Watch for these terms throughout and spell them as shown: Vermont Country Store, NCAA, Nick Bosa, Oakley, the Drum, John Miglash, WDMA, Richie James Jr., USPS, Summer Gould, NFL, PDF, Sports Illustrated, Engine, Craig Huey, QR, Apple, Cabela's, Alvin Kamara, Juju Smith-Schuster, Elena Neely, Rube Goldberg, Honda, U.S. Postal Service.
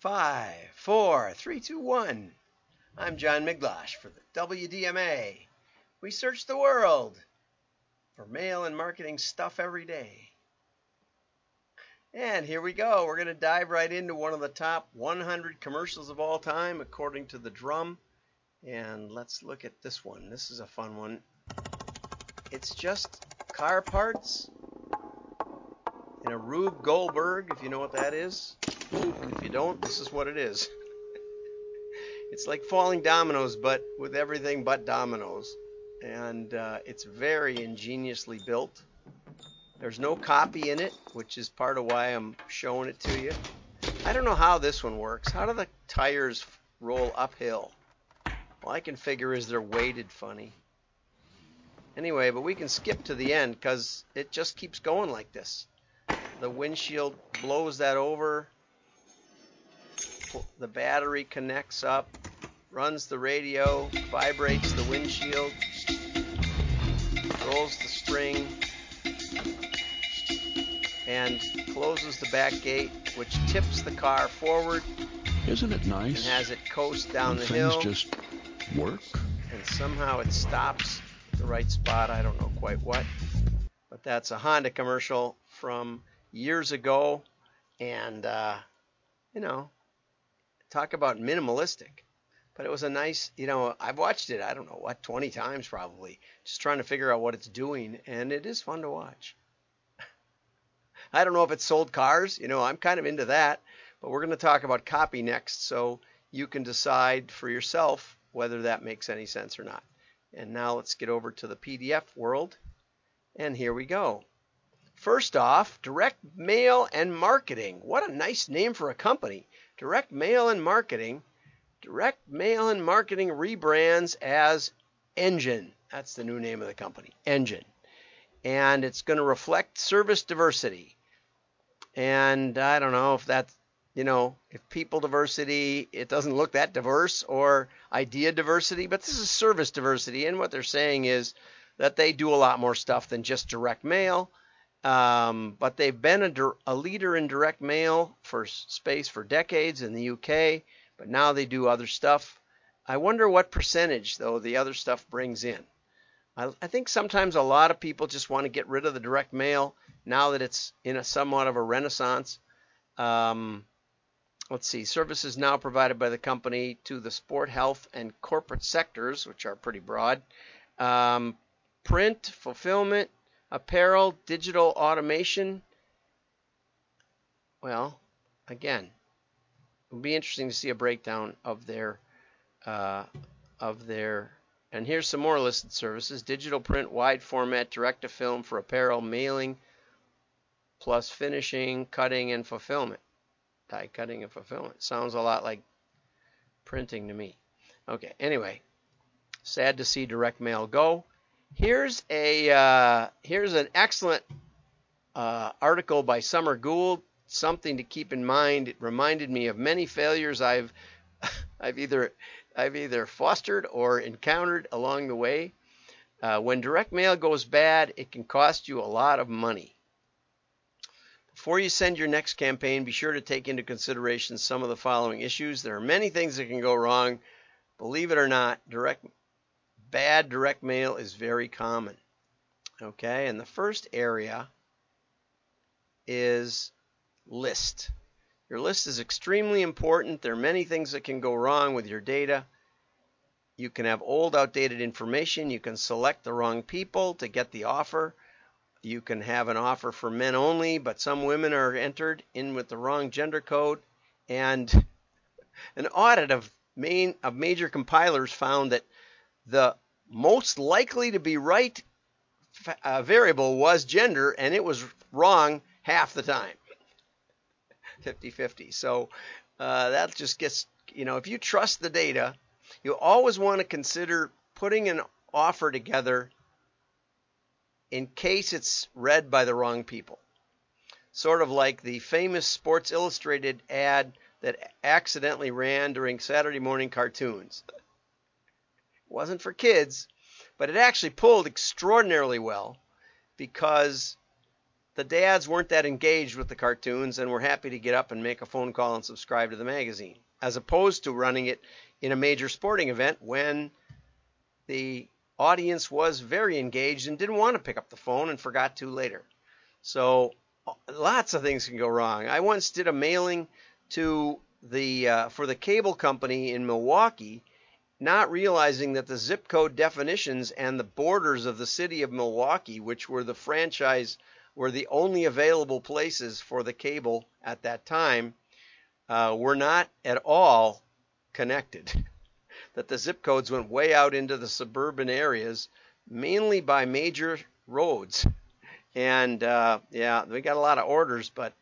5, 4, 3, 2, 1. I'm John Miglash for the WDMA. We search the world for mail and marketing stuff every day. And here we go. We're going to dive right into one of the top 100 commercials of all time, according to the Drum. And let's look at this one. This is a fun one. It's just car parts in a Rube Goldberg, if you know what that is. And if you don't, this is what it is. It's like falling dominoes, but with everything but dominoes. And it's very ingeniously built. There's no copy in it, which is part of why I'm showing it to you. I don't know how this one works. How do the tires roll uphill? All I can figure is they're weighted funny. Anyway, but we can skip to the end because it just keeps going like this. The windshield blows that over. The battery connects up, runs the radio, vibrates the windshield, rolls the spring, and closes the back gate, which tips the car forward. Isn't it nice? And has it coast down the hill. Things just work. And somehow it stops at the right spot. I don't know quite what. But that's a Honda commercial from years ago. And, you know, talk about minimalistic, but it was a nice, you know, I've watched it, I don't know what, 20 times probably, just trying to figure out what it's doing, and it is fun to watch. I don't know if it sold cars, you know, I'm kind of into that, but we're going to talk about copy next, so you can decide for yourself whether that makes any sense or not. And now let's get over to the PDF world, and here we go. First off, direct mail and marketing. What a nice name for a company. Direct mail and marketing. Direct mail and marketing rebrands as Engine. That's the new name of the company, Engine. And it's going to reflect service diversity. And I don't know if that's, you know, if people diversity, it doesn't look that diverse, or idea diversity, but this is service diversity. And what they're saying is that they do a lot more stuff than just direct mail. But they've been a leader in direct mail for space for decades in the UK, but now they do other stuff. I wonder what percentage, though, the other stuff brings in. I think sometimes a lot of people just want to get rid of the direct mail now that it's in a somewhat of a renaissance. Let's see, services now provided by the company to the sport, health, and corporate sectors, which are pretty broad. Print, fulfillment, apparel, digital automation. Well, again, it would be interesting to see a breakdown of their. And here's some more listed services: digital print, wide format, direct to film for apparel, mailing, plus finishing, cutting, and fulfillment. Die cutting and fulfillment sounds a lot like printing to me. Okay. Anyway, sad to see direct mail go. Here's an excellent article by Summer Gould. Something to keep in mind. It reminded me of many failures I've either fostered or encountered along the way. When direct mail goes bad, it can cost you a lot of money. Before you send your next campaign, be sure to take into consideration some of the following issues. There are many things that can go wrong. Believe it or not, bad direct mail is very common. Okay, and the first area is list. Your list is extremely important. There are many things that can go wrong with your data. You can have old, outdated information. You can select the wrong people to get the offer. You can have an offer for men only, but some women are entered in with the wrong gender code. And an audit of major compilers found that the most likely to be right variable was gender, and it was wrong half the time, 50-50. So that just gets, you know, if you trust the data, you always want to consider putting an offer together in case it's read by the wrong people. Sort of like the famous Sports Illustrated ad that accidentally ran during Saturday morning cartoons. Wasn't for kids, but it actually pulled extraordinarily well because The dads weren't that engaged with the cartoons and were happy to get up and make a phone call and subscribe to the magazine, as opposed to running it in a major sporting event when the audience was very engaged and didn't want to pick up the phone and forgot to later. So lots of things can go wrong. I once did a mailing to the for the cable company in Milwaukee, not realizing that the zip code definitions and the borders of the city of Milwaukee, which were the franchise, were the only available places for the cable at that time, were not at all connected. That the zip codes went way out into the suburban areas, mainly by major roads. And yeah, we got a lot of orders, but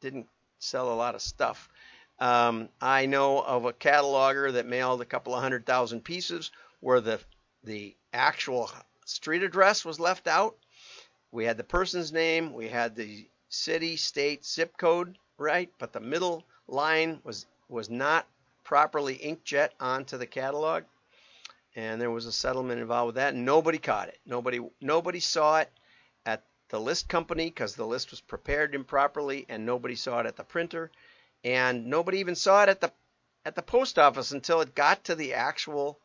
didn't sell a lot of stuff. I know of a cataloger that mailed a couple of 100,000 pieces where the actual street address was left out. We had the person's name, we had the city, state, zip code, right? But the middle line was not properly inkjet onto the catalog. And there was a settlement involved with that. And nobody caught it. Nobody saw it at the list company because the list was prepared improperly, and nobody saw it at the printer. And nobody even saw it at the post office until it got to the actual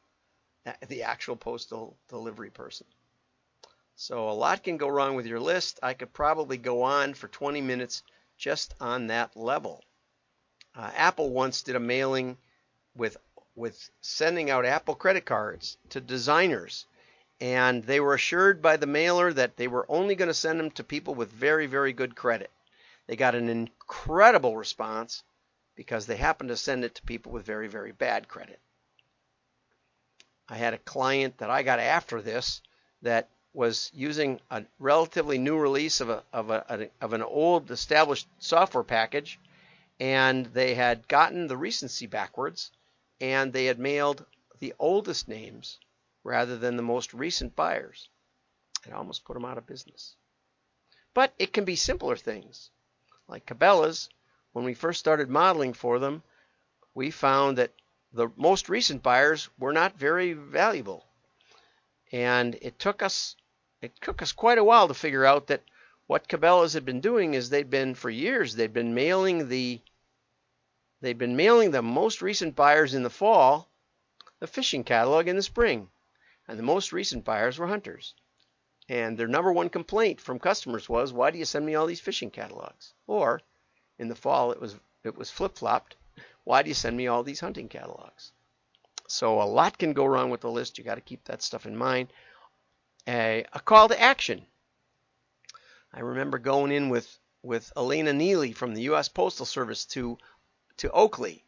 postal delivery person. So a lot can go wrong with your list. I could probably go on for 20 minutes just on that level. Apple once did a mailing with sending out Apple credit cards to designers, and they were assured by the mailer that they were only going to send them to people with very, very good credit. They got an incredible response because they happened to send it to people with very, very bad credit. I had a client that I got after this that was using a relatively new release of an old established software package, and they had gotten the recency backwards, and they had mailed the oldest names rather than the most recent buyers. It almost put them out of business. But it can be simpler things. Like Cabela's, when we first started modeling for them, we found that the most recent buyers were not very valuable. And it took us quite a while to figure out that what Cabela's had been doing is they'd been mailing the most recent buyers in the fall, the fishing catalog in the spring. And the most recent buyers were hunters. And their number one complaint from customers was, why do you send me all these fishing catalogs? Or, in the fall, it was flip-flopped, why do you send me all these hunting catalogs? So a lot can go wrong with the list. You got to keep that stuff in mind. A call to action. I remember going in with Elena Neely from the U.S. Postal Service to Oakley.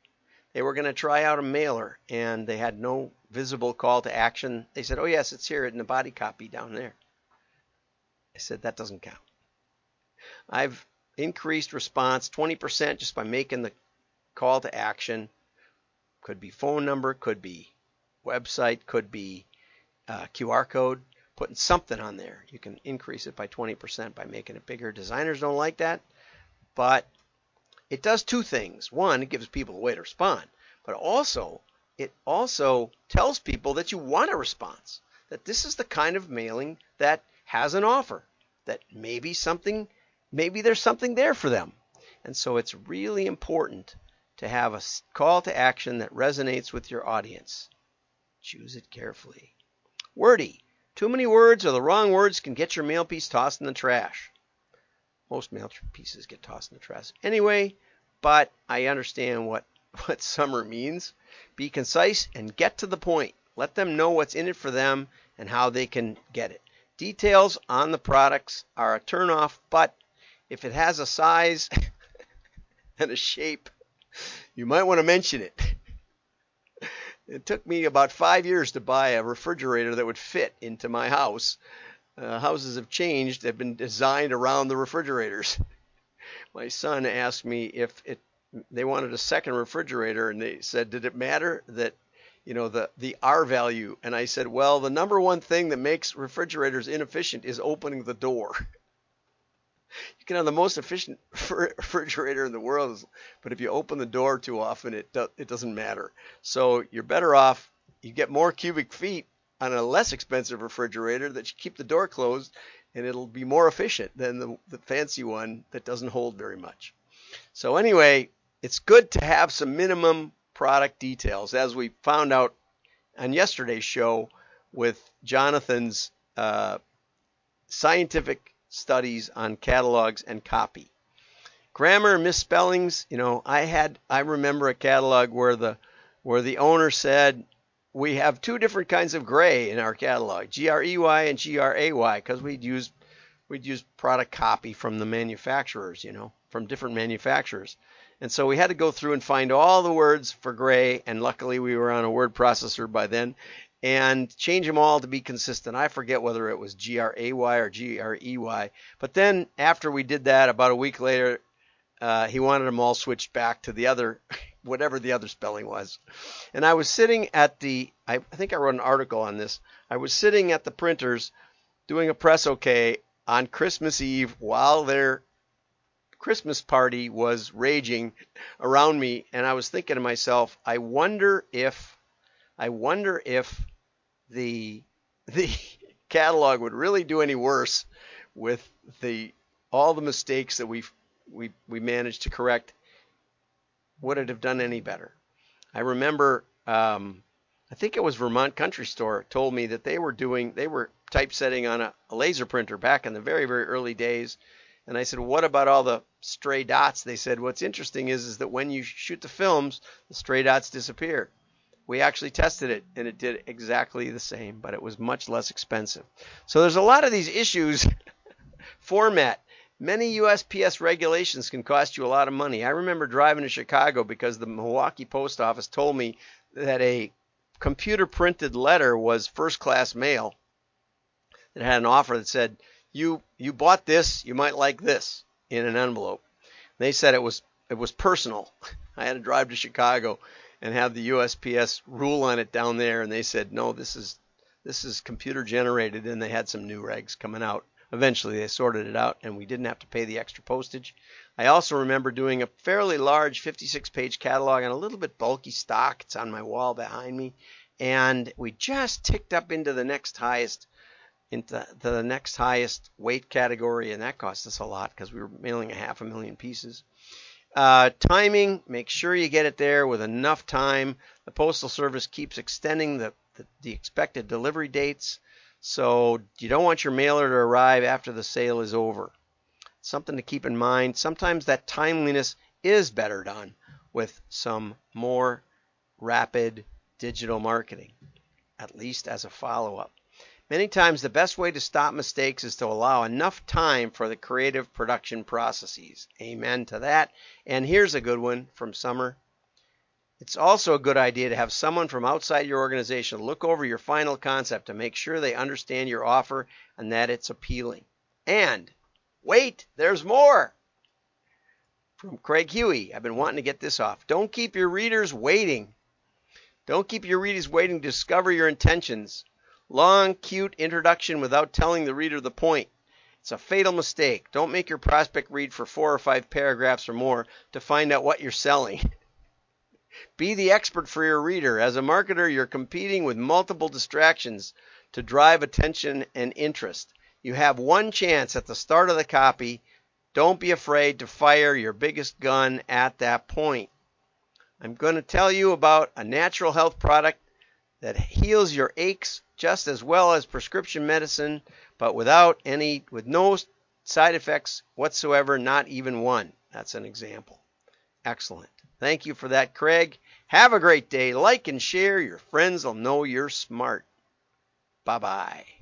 They were going to try out a mailer, and they had no visible call to action. They said, oh, yes, it's here in the body copy down there. I said, that doesn't count. I've increased response 20% just by making the call to action. Could be phone number, could be website, could be QR code, putting something on there. You can increase it by 20% by making it bigger. Designers don't like that, but it does two things. One, it gives people a way to respond, but also it also tells people that you want a response, that this is the kind of mailing that has an offer, that maybe there's something there for them. And so it's really important to have a call to action that resonates with your audience. Choose it carefully. Wordy. Too many words or the wrong words can get your mailpiece tossed in the trash. Most mailpieces get tossed in the trash anyway, but I understand what Summer means. Be concise and get to the point. Let them know what's in it for them and how they can get it. Details on the products are a turnoff, but if it has a size and a shape, you might want to mention it. It took me about 5 years to buy a refrigerator that would fit into my house. Houses have changed. They've been designed around the refrigerators. My son asked me if they wanted a second refrigerator, and they said, did it matter that the R value? And I said, well, the number one thing that makes refrigerators inefficient is opening the door. You can have the most efficient refrigerator in the world, but if you open the door too often, it doesn't matter. So you're better off, you get more cubic feet on a less expensive refrigerator that you keep the door closed and it'll be more efficient than the fancy one that doesn't hold very much. So anyway, it's good to have some minimum product details, as we found out on yesterday's show with Jonathan's scientific studies on catalogs and copy. Grammar, misspellings, you know, I remember a catalog where the owner said, we have two different kinds of gray in our catalog, G-R-E-Y and G-R-A-Y, because we'd use product copy from the manufacturers, you know, from different manufacturers. And so we had to go through and find all the words for gray, and luckily we were on a word processor by then, and change them all to be consistent. I forget whether it was G-R-A-Y or G-R-E-Y, but then after we did that, about a week later, he wanted them all switched back to the other whatever the other spelling was. And I was sitting at I think I wrote an article on this. I was sitting at the printers doing a press okay on Christmas Eve while their Christmas party was raging around me. And I was thinking to myself, I wonder if the catalog would really do any worse with all the mistakes that we managed to correct. Would it have done any better? I remember, I think it was Vermont Country Store told me that they were typesetting on a laser printer back in the very, very early days. And I said, what about all the stray dots? They said, what's interesting is that when you shoot the films, the stray dots disappear. We actually tested it and it did exactly the same, but it was much less expensive. So there's a lot of these issues. Format. Many USPS regulations can cost you a lot of money. I remember driving to Chicago because the Milwaukee post office told me that a computer-printed letter was first-class mail. It had an offer that said, you bought this, you might like this, in an envelope. And they said it was personal. I had to drive to Chicago and have the USPS rule on it down there, and they said, no, this is computer-generated, and they had some new regs coming out. Eventually, they sorted it out, and we didn't have to pay the extra postage. I also remember doing a fairly large 56-page catalog on a little bit bulky stock. It's on my wall behind me. And we just ticked up into the next highest weight category, and that cost us a lot because we were mailing 500,000 pieces. Timing, make sure you get it there with enough time. The Postal Service keeps extending the expected delivery dates. So you don't want your mailer to arrive after the sale is over. Something to keep in mind. Sometimes that timeliness is bettered on with some more rapid digital marketing, at least as a follow-up. Many times the best way to stop mistakes is to allow enough time for the creative production processes. Amen to that. And here's a good one from Summer. It's also a good idea to have someone from outside your organization look over your final concept to make sure they understand your offer and that it's appealing. And wait, there's more. From Craig Huey, I've been wanting to get this off. Don't keep your readers waiting. Don't keep your readers waiting to discover your intentions. Long, cute introduction without telling the reader the point. It's a fatal mistake. Don't make your prospect read for 4 or 5 paragraphs or more to find out what you're selling. Be the expert for your reader. As a marketer, you're competing with multiple distractions to drive attention and interest. You have one chance at the start of the copy. Don't be afraid to fire your biggest gun at that point. I'm going to tell you about a natural health product that heals your aches just as well as prescription medicine, but with no side effects whatsoever, not even one. That's an example. Excellent. Thank you for that, Craig. Have a great day. Like and share. Your friends will know you're smart. Bye-bye.